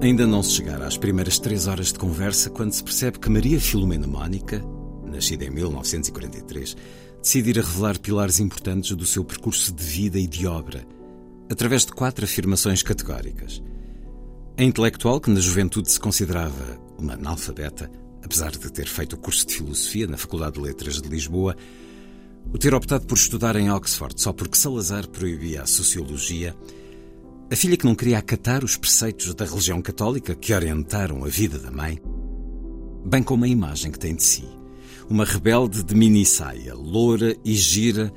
Ainda não se chegara às primeiras 3 horas de conversa quando se percebe que Maria Filomena Mónica, nascida em 1943, decidira revelar pilares importantes do seu percurso de vida e de obra, através de 4 afirmações categóricas. A intelectual, que na juventude se considerava uma analfabeta, apesar de ter feito o curso de Filosofia na Faculdade de Letras de Lisboa, o ter optado por estudar em Oxford só porque Salazar proibia a Sociologia, a filha que não queria acatar os preceitos da religião católica que orientaram a vida da mãe, bem como a imagem que tem de si, uma rebelde de minissaia, loura e gira,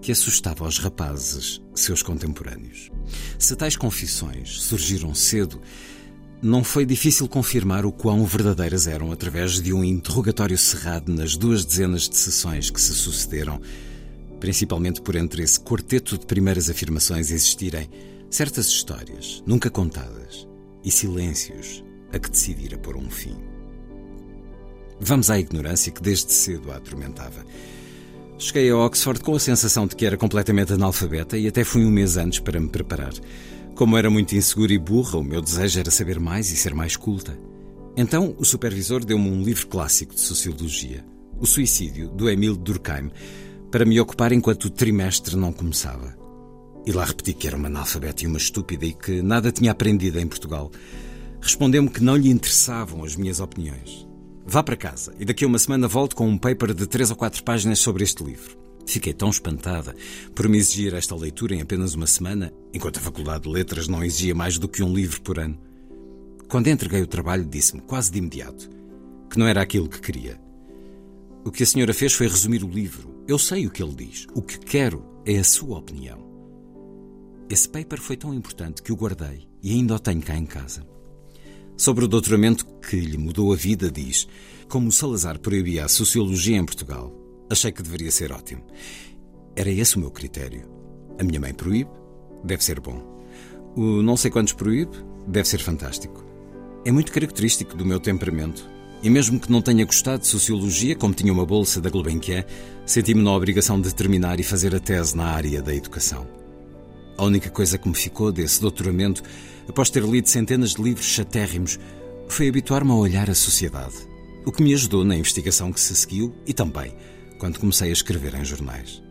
que assustava aos rapazes, seus contemporâneos. Se tais confissões surgiram cedo, não foi difícil confirmar o quão verdadeiras eram através de um interrogatório cerrado nas 2 dezenas de sessões que se sucederam, principalmente por entre esse quarteto de primeiras afirmações existirem certas histórias, nunca contadas, e silêncios a que decidira pôr um fim. Vamos à ignorância que desde cedo a atormentava. Cheguei a Oxford com a sensação de que era completamente analfabeta e até fui um mês antes para me preparar. Como era muito insegura e burra, o meu desejo era saber mais e ser mais culta. Então o supervisor deu-me um livro clássico de Sociologia, O Suicídio, do Emile Durkheim, para me ocupar enquanto o trimestre não começava. E lá repeti que era uma analfabeta e uma estúpida e que nada tinha aprendido em Portugal. Respondeu-me que não lhe interessavam as minhas opiniões. Vá para casa e daqui a uma semana volto com um paper de 3 ou 4 páginas sobre este livro. Fiquei tão espantada por me exigir esta leitura em apenas uma semana, enquanto a Faculdade de Letras não exigia mais do que um livro por ano. Quando entreguei o trabalho, disse-me, quase de imediato, que não era aquilo que queria. O que a senhora fez foi resumir o livro. Eu sei o que ele diz. O que quero é a sua opinião. Esse paper foi tão importante que o guardei e ainda o tenho cá em casa. Sobre o doutoramento que lhe mudou a vida, diz: como o Salazar proibia a Sociologia em Portugal, achei que deveria ser ótimo. Era esse o meu critério. A minha mãe proíbe, deve ser bom. O não sei quantos proíbe, deve ser fantástico. É muito característico do meu temperamento. E mesmo que não tenha gostado de Sociologia, como tinha uma bolsa da Globenquia, senti-me na obrigação de terminar e fazer a tese na área da educação. A única coisa que me ficou desse doutoramento, após ter lido centenas de livros chatérrimos, foi habituar-me a olhar a sociedade, o que me ajudou na investigação que se seguiu e também quando comecei a escrever em jornais.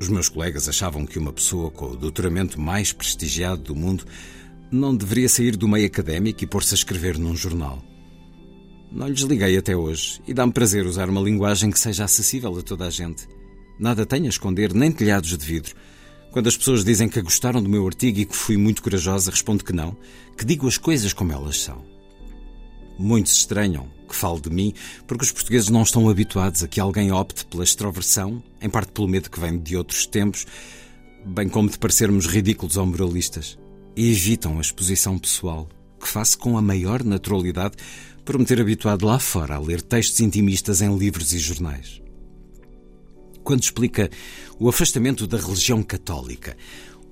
Os meus colegas achavam que uma pessoa com o doutoramento mais prestigiado do mundo não deveria sair do meio académico e pôr-se a escrever num jornal. Não lhes liguei até hoje e dá-me prazer usar uma linguagem que seja acessível a toda a gente. Nada tenho a esconder, nem telhados de vidro. Quando as pessoas dizem que gostaram do meu artigo e que fui muito corajosa, respondo que não, que digo as coisas como elas são. Muitos estranham que falo de mim porque os portugueses não estão habituados a que alguém opte pela extroversão, em parte pelo medo que vem de outros tempos, bem como de parecermos ridículos ou moralistas, e evitam a exposição pessoal, que faço com a maior naturalidade por me ter habituado lá fora a ler textos intimistas em livros e jornais. Quando explica o afastamento da religião católica,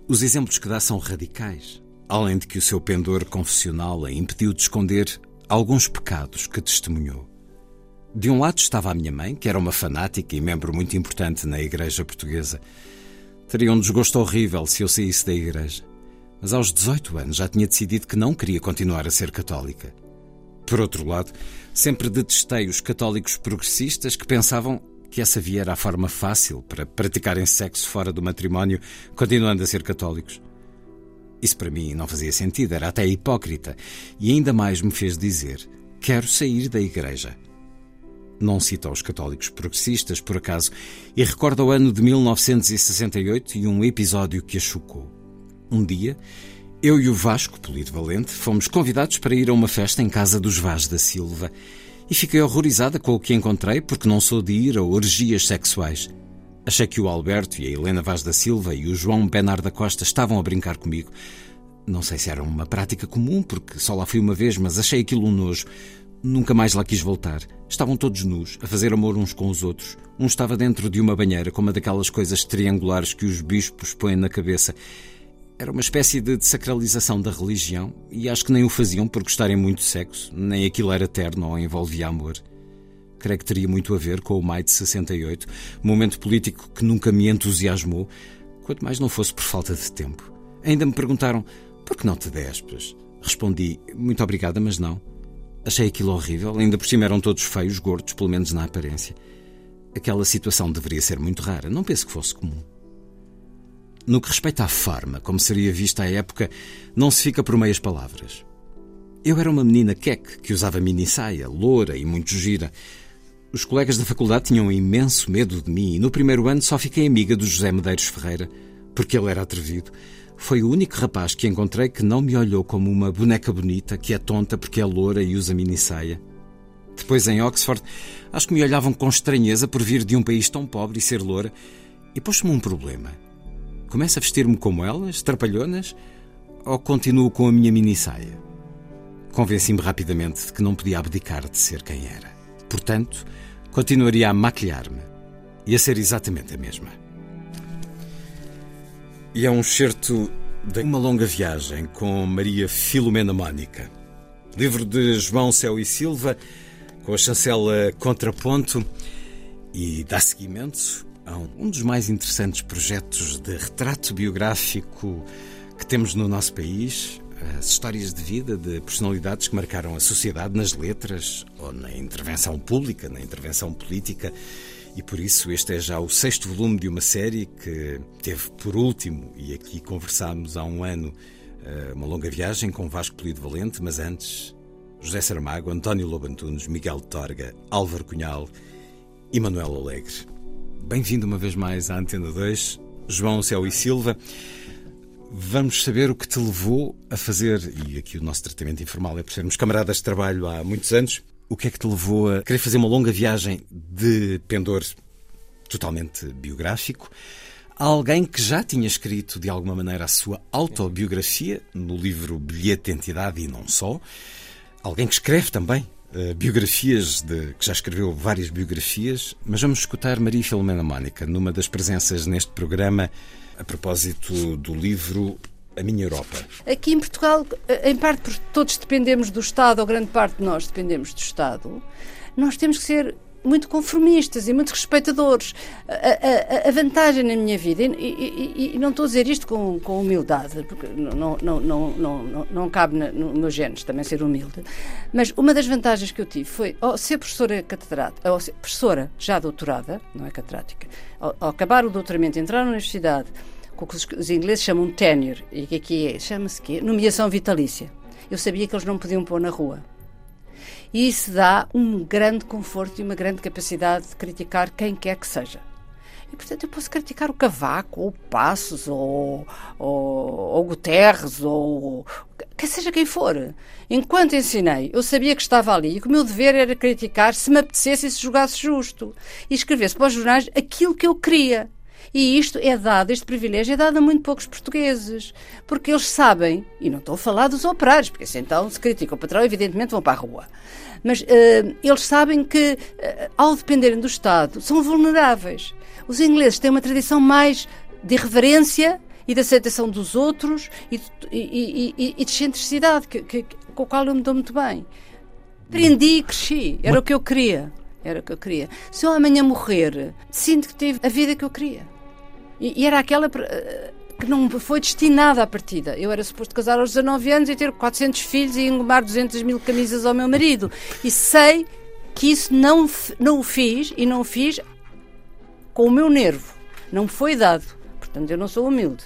os exemplos que dá são radicais, além de que o seu pendor confessional a impediu de esconder alguns pecados que testemunhou. De um lado estava a minha mãe, que era uma fanática e membro muito importante na Igreja Portuguesa. Teria um desgosto horrível se eu saísse da Igreja, mas aos 18 anos já tinha decidido que não queria continuar a ser católica. Por outro lado, sempre detestei os católicos progressistas que pensavam que essa via era a forma fácil para praticarem sexo fora do matrimónio, continuando a ser católicos. Isso para mim não fazia sentido, era até hipócrita, e ainda mais me fez dizer: quero sair da Igreja. Não cito aos católicos progressistas, por acaso, e recordo o ano de 1968 e um episódio que a chocou. Um dia, eu e o Vasco Pulido Valente fomos convidados para ir a uma festa em casa dos Vaz da Silva, e fiquei horrorizada com o que encontrei porque não sou de ir a orgias sexuais. Achei que o Alberto e a Helena Vaz da Silva e o João Bernard da Costa estavam a brincar comigo. Não sei se era uma prática comum, porque só lá fui uma vez, mas achei aquilo um nojo. Nunca mais lá quis voltar. Estavam todos nus, a fazer amor uns com os outros. Um estava dentro de uma banheira, com uma daquelas coisas triangulares que os bispos põem na cabeça. Era uma espécie de desacralização da religião, e acho que nem o faziam por gostarem muito de sexo, nem aquilo era terno ou envolvia amor. Creio que teria muito a ver com o Maio de 68, momento político que nunca me entusiasmou, quanto mais não fosse por falta de tempo. Ainda me perguntaram, por que não te despes? Respondi, muito obrigada, mas não. Achei aquilo horrível, ainda por cima eram todos feios, gordos, pelo menos na aparência. Aquela situação deveria ser muito rara, não penso que fosse comum. No que respeita à farma, como seria vista à época, não se fica por meias palavras. Eu era uma menina queque, que usava minissaia, loura e muito gira. Os colegas da faculdade tinham imenso medo de mim e no primeiro ano só fiquei amiga do José Medeiros Ferreira, porque ele era atrevido. Foi o único rapaz que encontrei que não me olhou como uma boneca bonita, que é tonta porque é loura e usa minissaia. Depois, em Oxford, acho que me olhavam com estranheza por vir de um país tão pobre e ser loura. E pôs-me um problema. Começo a vestir-me como elas, trapalhonas, ou continuo com a minha minissaia? Convenci-me rapidamente de que não podia abdicar de ser quem era. Portanto, continuaria a maquilhar-me e a ser exatamente a mesma. E é um excerto de Uma Longa Viagem com Maria Filomena Mónica, livro de João Céu e Silva, com a chancela Contraponto, e dá seguimento a um dos mais interessantes projetos de retrato biográfico que temos no nosso país, as histórias de vida de personalidades que marcaram a sociedade nas letras ou na intervenção pública, na intervenção política. E por isso este é já o 6º volume de uma série que teve por último, e aqui conversámos há um ano, Uma Longa Viagem com Vasco Pulido Valente, mas antes José Saramago, António Lobo Antunes, Miguel Torga, Álvaro Cunhal e Manuel Alegre. Bem-vindo uma vez mais à Antena 2, João Céu e Silva. Vamos saber o que te levou a fazer, e aqui o nosso tratamento informal é por sermos camaradas de trabalho há muitos anos, o que é que te levou a querer fazer uma longa viagem de pendor totalmente biográfico a alguém que já tinha escrito, de alguma maneira, a sua autobiografia no livro Bilhete de Identidade e não só. Alguém que escreve também biografias, que já escreveu várias biografias. Mas vamos escutar Maria Filomena Mónica, numa das presenças neste programa, a propósito do livro A Minha Europa. Aqui em Portugal, em parte porque todos dependemos do Estado, ou grande parte de nós dependemos do Estado, nós temos que ser muito conformistas e muito respeitadores. A vantagem na minha vida, e não estou a dizer isto com humildade, porque não cabe no meu genes também ser humilde, mas uma das vantagens que eu tive foi ao ser professora catedrática, ou ser professora já doutorada, não é catedrática, ao acabar o doutoramento, entrar na universidade, o que os ingleses chamam de tenure, e que aqui chama-se quê? Nomeação vitalícia. Eu sabia que eles não podiam pôr na rua. E isso dá um grande conforto e uma grande capacidade de criticar quem quer que seja. E, portanto, eu posso criticar o Cavaco, ou o Passos, ou o Guterres, ou quem seja quem for. Enquanto ensinei, eu sabia que estava ali e que o meu dever era criticar se me apetecesse e se julgasse justo. E escrevesse para os jornais aquilo que eu queria. E isto é dado, este privilégio é dado a muito poucos portugueses, porque eles sabem, e não estou a falar dos operários, porque assim, então se critica o patrão, evidentemente vão para a rua, mas eles sabem que ao dependerem do Estado são vulneráveis. Os ingleses têm uma tradição mais de reverência e de aceitação dos outros e de excentricidade, com a qual eu me dou muito bem. Aprendi e cresci, era o que eu queria. Era o que eu queria. Se eu amanhã morrer, sinto que tive a vida que eu queria. E era aquela que não foi destinada à partida. Eu era suposto casar aos 19 anos e ter 400 filhos e engomar 200 mil camisas ao meu marido. E sei que isso não o fiz, e não o fiz com o meu nervo. Não me foi dado. Portanto, eu não sou humilde.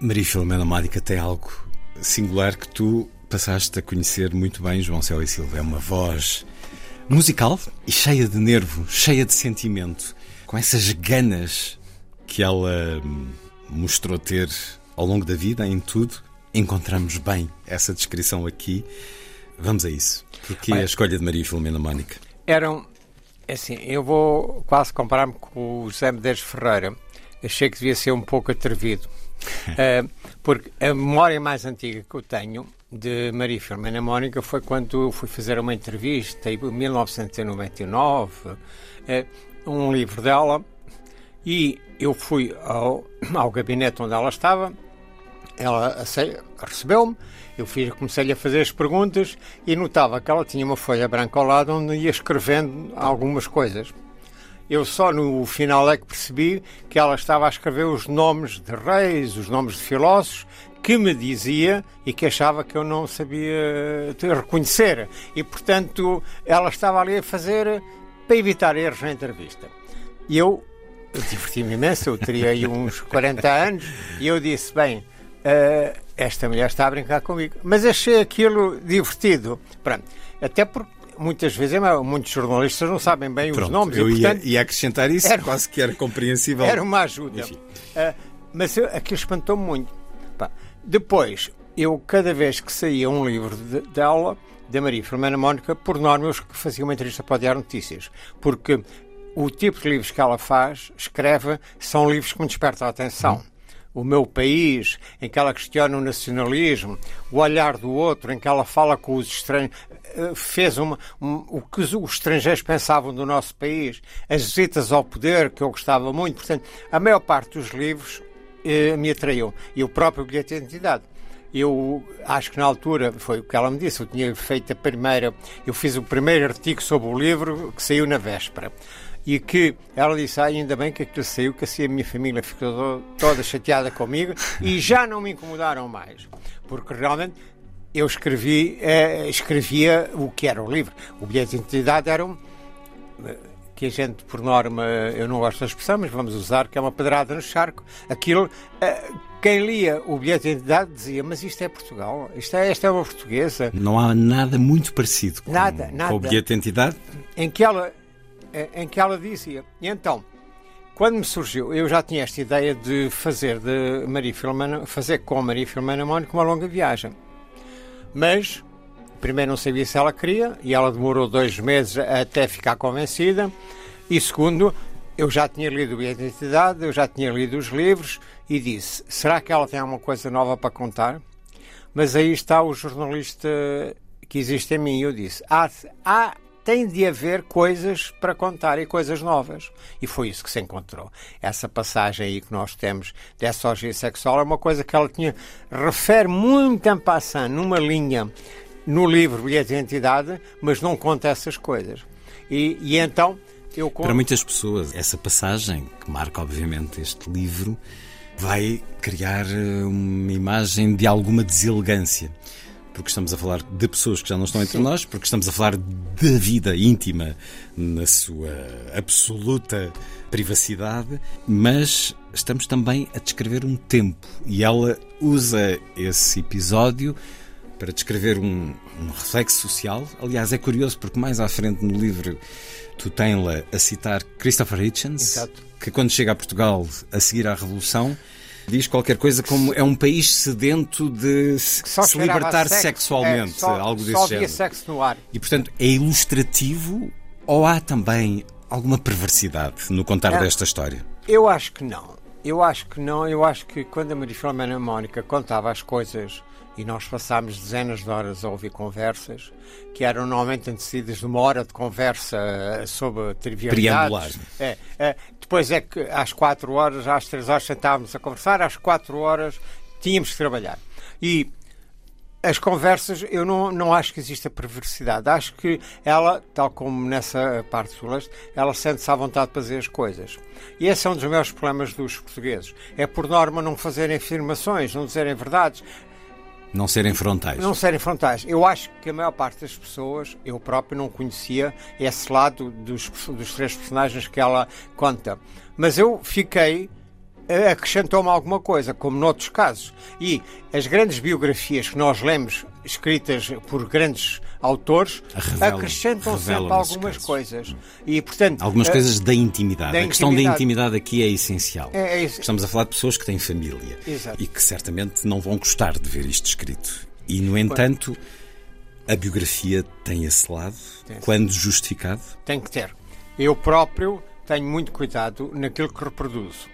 Maria Filomena Mónica tem algo singular que tu passaste a conhecer muito bem, João Céu e Silva. É uma voz musical e cheia de nervo, cheia de sentimento, com essas ganas que ela mostrou ter ao longo da vida, em tudo. Encontramos bem essa descrição aqui. Vamos a isso. Porque a escolha de Maria Filomena Mónica? Eram Assim, eu vou quase comparar-me com o José Medeiros Ferreira. Achei que devia ser um pouco atrevido. Porque a memória mais antiga que eu tenho de Maria Filomena Mónica foi quando eu fui fazer uma entrevista em 1999, um livro dela, e eu fui ao gabinete onde ela estava, ela recebeu-me, eu comecei-lhe a fazer as perguntas e notava que ela tinha uma folha branca ao lado onde ia escrevendo algumas coisas. Eu só no final é que percebi que ela estava a escrever os nomes de reis, os nomes de filósofos, que me dizia e que achava que eu não sabia reconhecer. E, portanto, ela estava ali a fazer para evitar erros na entrevista. E eu diverti-me imenso, eu teria aí uns 40 anos, e eu disse, bem, esta mulher está a brincar comigo. Mas achei aquilo divertido. Pronto. Até porque muitas vezes, muitos jornalistas não sabem bem os nomes. Eu ia acrescentar isso, quase que era compreensível. Era uma ajuda. Mas aquilo espantou-me muito. Pá. Depois, cada vez que saía um livro dela, da Maria Filomena Mónica, por norma eu fazia uma entrevista para o Diário Notícias. Porque o tipo de livros que ela escreve, são livros que me despertam a atenção. O Meu País, em que ela questiona o nacionalismo, o olhar do outro, em que ela fala com os estrangeiros, fez o que os estrangeiros pensavam do nosso país, as visitas ao poder, que eu gostava muito. Portanto, a maior parte dos livros me atraiu. E o próprio bilhete de identidade. Eu acho que na altura, foi o que ela me disse, eu fiz o primeiro artigo sobre o livro que saiu na véspera. E que ela disse, ainda bem que aquilo saiu, que assim a minha família ficou toda chateada comigo e já não me incomodaram mais, porque realmente eu escrevia o que era o livro. O bilhete de identidade era que a gente, por norma, eu não gosto da expressão, mas vamos usar, que é uma pedrada no charco. Aquilo, quem lia o bilhete de identidade dizia, mas isto é Portugal, esta é uma portuguesa. Não há nada muito parecido com o bilhete de identidade. Em que ela dizia. E então, quando me surgiu, eu já tinha esta ideia de fazer com a Maria Filomena Mónica uma longa viagem. Mas, primeiro, não sabia se ela queria, e ela demorou 2 meses até ficar convencida. E, segundo, eu já tinha lido a identidade, eu já tinha lido os livros, e disse, será que ela tem alguma coisa nova para contar? Mas aí está o jornalista que existe em mim. E eu disse, tem de haver coisas para contar e coisas novas. E foi isso que se encontrou. Essa passagem aí que nós temos dessa orgia sexual é uma coisa que ela refere muito en passant, numa linha, no livro e a identidade, mas não conta essas coisas. E então eu conto. Para muitas pessoas, essa passagem, que marca obviamente este livro, vai criar uma imagem de alguma deselegância. Porque estamos a falar de pessoas que já não estão entre nós, porque estamos a falar da vida íntima na sua absoluta privacidade, mas estamos também a descrever um tempo e ela usa esse episódio para descrever um reflexo social. Aliás, é curioso porque mais à frente no livro tu tens-la a citar Christopher Hitchens, exato, que quando chega a Portugal a seguir à Revolução diz qualquer coisa como é um país sedento de se libertar sexualmente, algo desse género. Só via sexo no ar. E, portanto, é ilustrativo ou há também alguma perversidade no contar desta história? Eu acho que não. Eu acho que quando a Maria Filomena Mónica contava as coisas, e nós passámos dezenas de horas a ouvir conversas, que eram normalmente antecedidas de uma hora de conversa sobre trivialidades. Depois é que às 4 horas, às 3 horas sentávamos a conversar, às 4 horas tínhamos que trabalhar. E as conversas, eu não acho que exista perversidade. Acho que ela, tal como nessa parte do leste, ela sente-se à vontade para fazer as coisas. E esse é um dos maiores problemas dos portugueses. É por norma não fazerem afirmações, não dizerem verdades. Não serem frontais. Eu acho que a maior parte das pessoas, eu próprio não conhecia esse lado dos 3 personagens que ela conta. Mas eu fiquei, acrescentou-me alguma coisa, como noutros casos. E as grandes biografias que nós lemos, escritas por grandes autores, acrescentam sempre algumas coisas. E, portanto, algumas coisas da intimidade. A questão da intimidade aqui é essencial. Estamos a falar de pessoas que têm família. Exato. E que certamente não vão gostar de ver isto escrito. E, no entanto, a biografia tem esse lado, quando justificado. Tem que ter. Eu próprio tenho muito cuidado naquilo que reproduzo.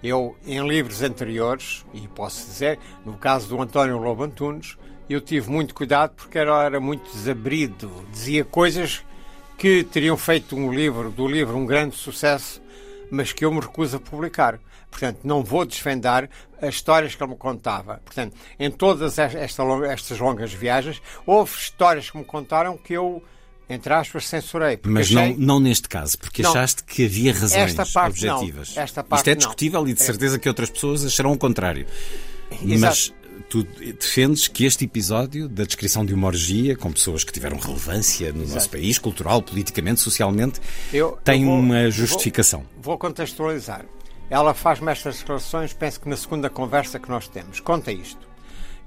Eu, em livros anteriores, e posso dizer, no caso do António Lobo Antunes, eu tive muito cuidado porque era muito desabrido, dizia coisas que teriam feito do livro um grande sucesso, mas que eu me recuso a publicar. Portanto, não vou desvendar as histórias que ele me contava. Portanto, em todas estas longas viagens, houve histórias que me contaram que eu, entre aspas, censurei. Mas achei... não neste caso, porque não. Achaste que havia razões objetivas. Não. Esta parte isto é discutível não. E de certeza que outras pessoas acharão o contrário. Exato. Mas tu defendes que este episódio da descrição de uma orgia com pessoas que tiveram relevância no Exato. Nosso país, cultural, politicamente, socialmente, uma justificação. Vou contextualizar. Ela faz-me estas declarações, penso que na segunda conversa que nós temos. Conta isto.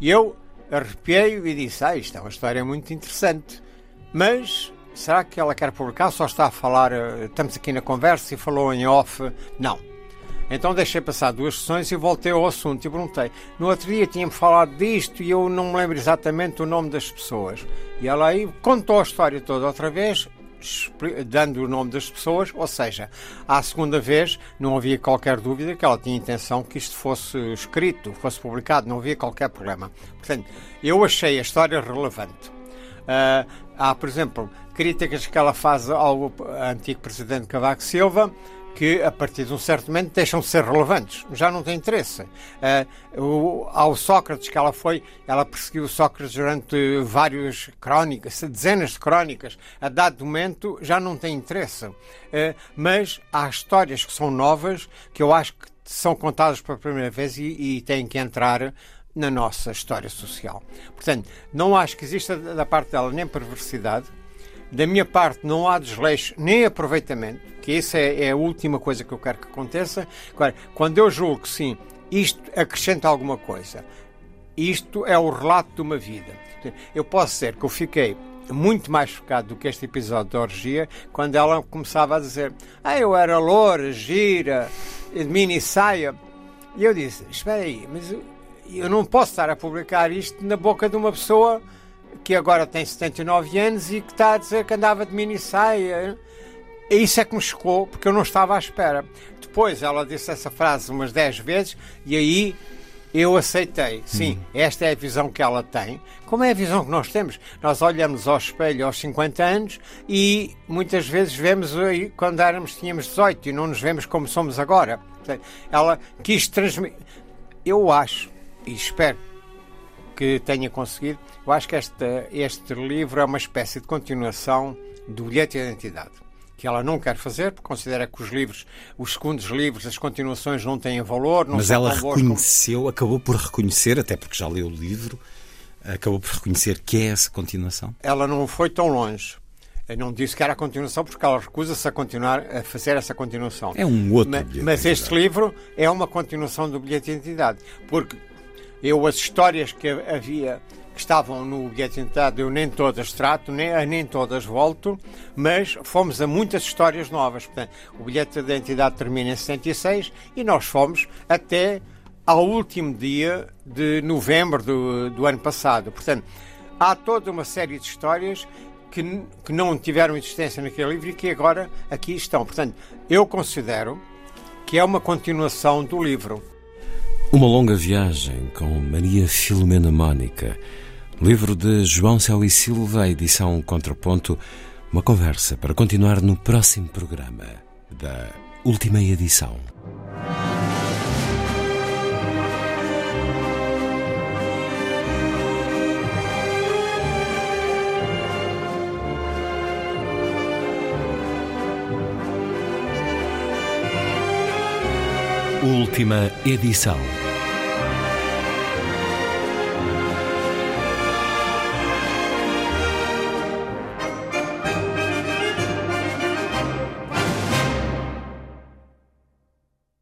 E eu arrepiei e disse, isto é uma história muito interessante. Mas, será que ela quer publicar? Só está a falar, estamos aqui na conversa e falou em off? Não. Então deixei passar 2 sessões e voltei ao assunto e perguntei. No outro dia tínhamos falado disto e eu não me lembro exatamente o nome das pessoas. E ela aí contou a história toda outra vez, dando o nome das pessoas, ou seja, à segunda vez não havia qualquer dúvida que ela tinha intenção que isto fosse escrito, fosse publicado, não havia qualquer problema. Portanto, eu achei a história relevante. Há, por exemplo, críticas que ela faz ao antigo presidente Cavaco Silva que, a partir de um certo momento, deixam de ser relevantes. Já não tem interesse. Ao Sócrates, que ela perseguiu Sócrates durante várias crónicas, dezenas de crónicas, a dado momento já não tem interesse. Mas há histórias que são novas, que eu acho que são contadas pela primeira vez e têm que entrar na nossa história social. Portanto, não acho que exista da parte dela nem perversidade, da minha parte não há desleixo nem aproveitamento, que isso é a última coisa que eu quero que aconteça. Agora, quando eu julgo que sim, isto acrescenta alguma coisa, isto é o relato de uma vida. Eu posso dizer que eu fiquei muito mais focado do que este episódio da orgia, quando ela começava a dizer eu era loura, gira, mini saia, e eu disse, espera aí, mas eu não posso estar a publicar isto na boca de uma pessoa que agora tem 79 anos e que está a dizer que andava de minissaia. Isso é que me chocou, porque eu não estava à espera. Depois ela disse essa frase umas 10 vezes e aí eu aceitei. Sim, esta é a visão que ela tem. Como é a visão que nós temos? Nós olhamos ao espelho aos 50 anos e muitas vezes vemos aí quando tínhamos 18 e não nos vemos como somos agora. Ela quis transmitir. Eu acho, e espero que tenha conseguido, eu acho que este livro é uma espécie de continuação do Bilhete de Identidade, que ela não quer fazer, porque considera que os segundos livros, as continuações não têm valor. Não. Mas ela reconheceu, acabou por reconhecer, até porque já leu o livro, acabou por reconhecer que é essa continuação. Ela não foi tão longe. Eu não disse que era a continuação, porque ela recusa-se a continuar a fazer essa continuação. É um outro bilhete. Mas este livro é uma continuação do Bilhete de Identidade, porque as histórias que havia, que estavam no Guia de Identidade, eu nem todas trato, nem todas volto, mas fomos a muitas histórias novas. Portanto, o Bilhete de Identidade termina em 76 e nós fomos até ao último dia de novembro do ano passado. Portanto, há toda uma série de histórias que não tiveram existência naquele livro e que agora aqui estão. Portanto, eu considero que é uma continuação do livro. Uma Longa Viagem com Maria Filomena Mónica, livro de João Céu e Silva, edição Contraponto, uma conversa para continuar no próximo programa da última edição. Última edição.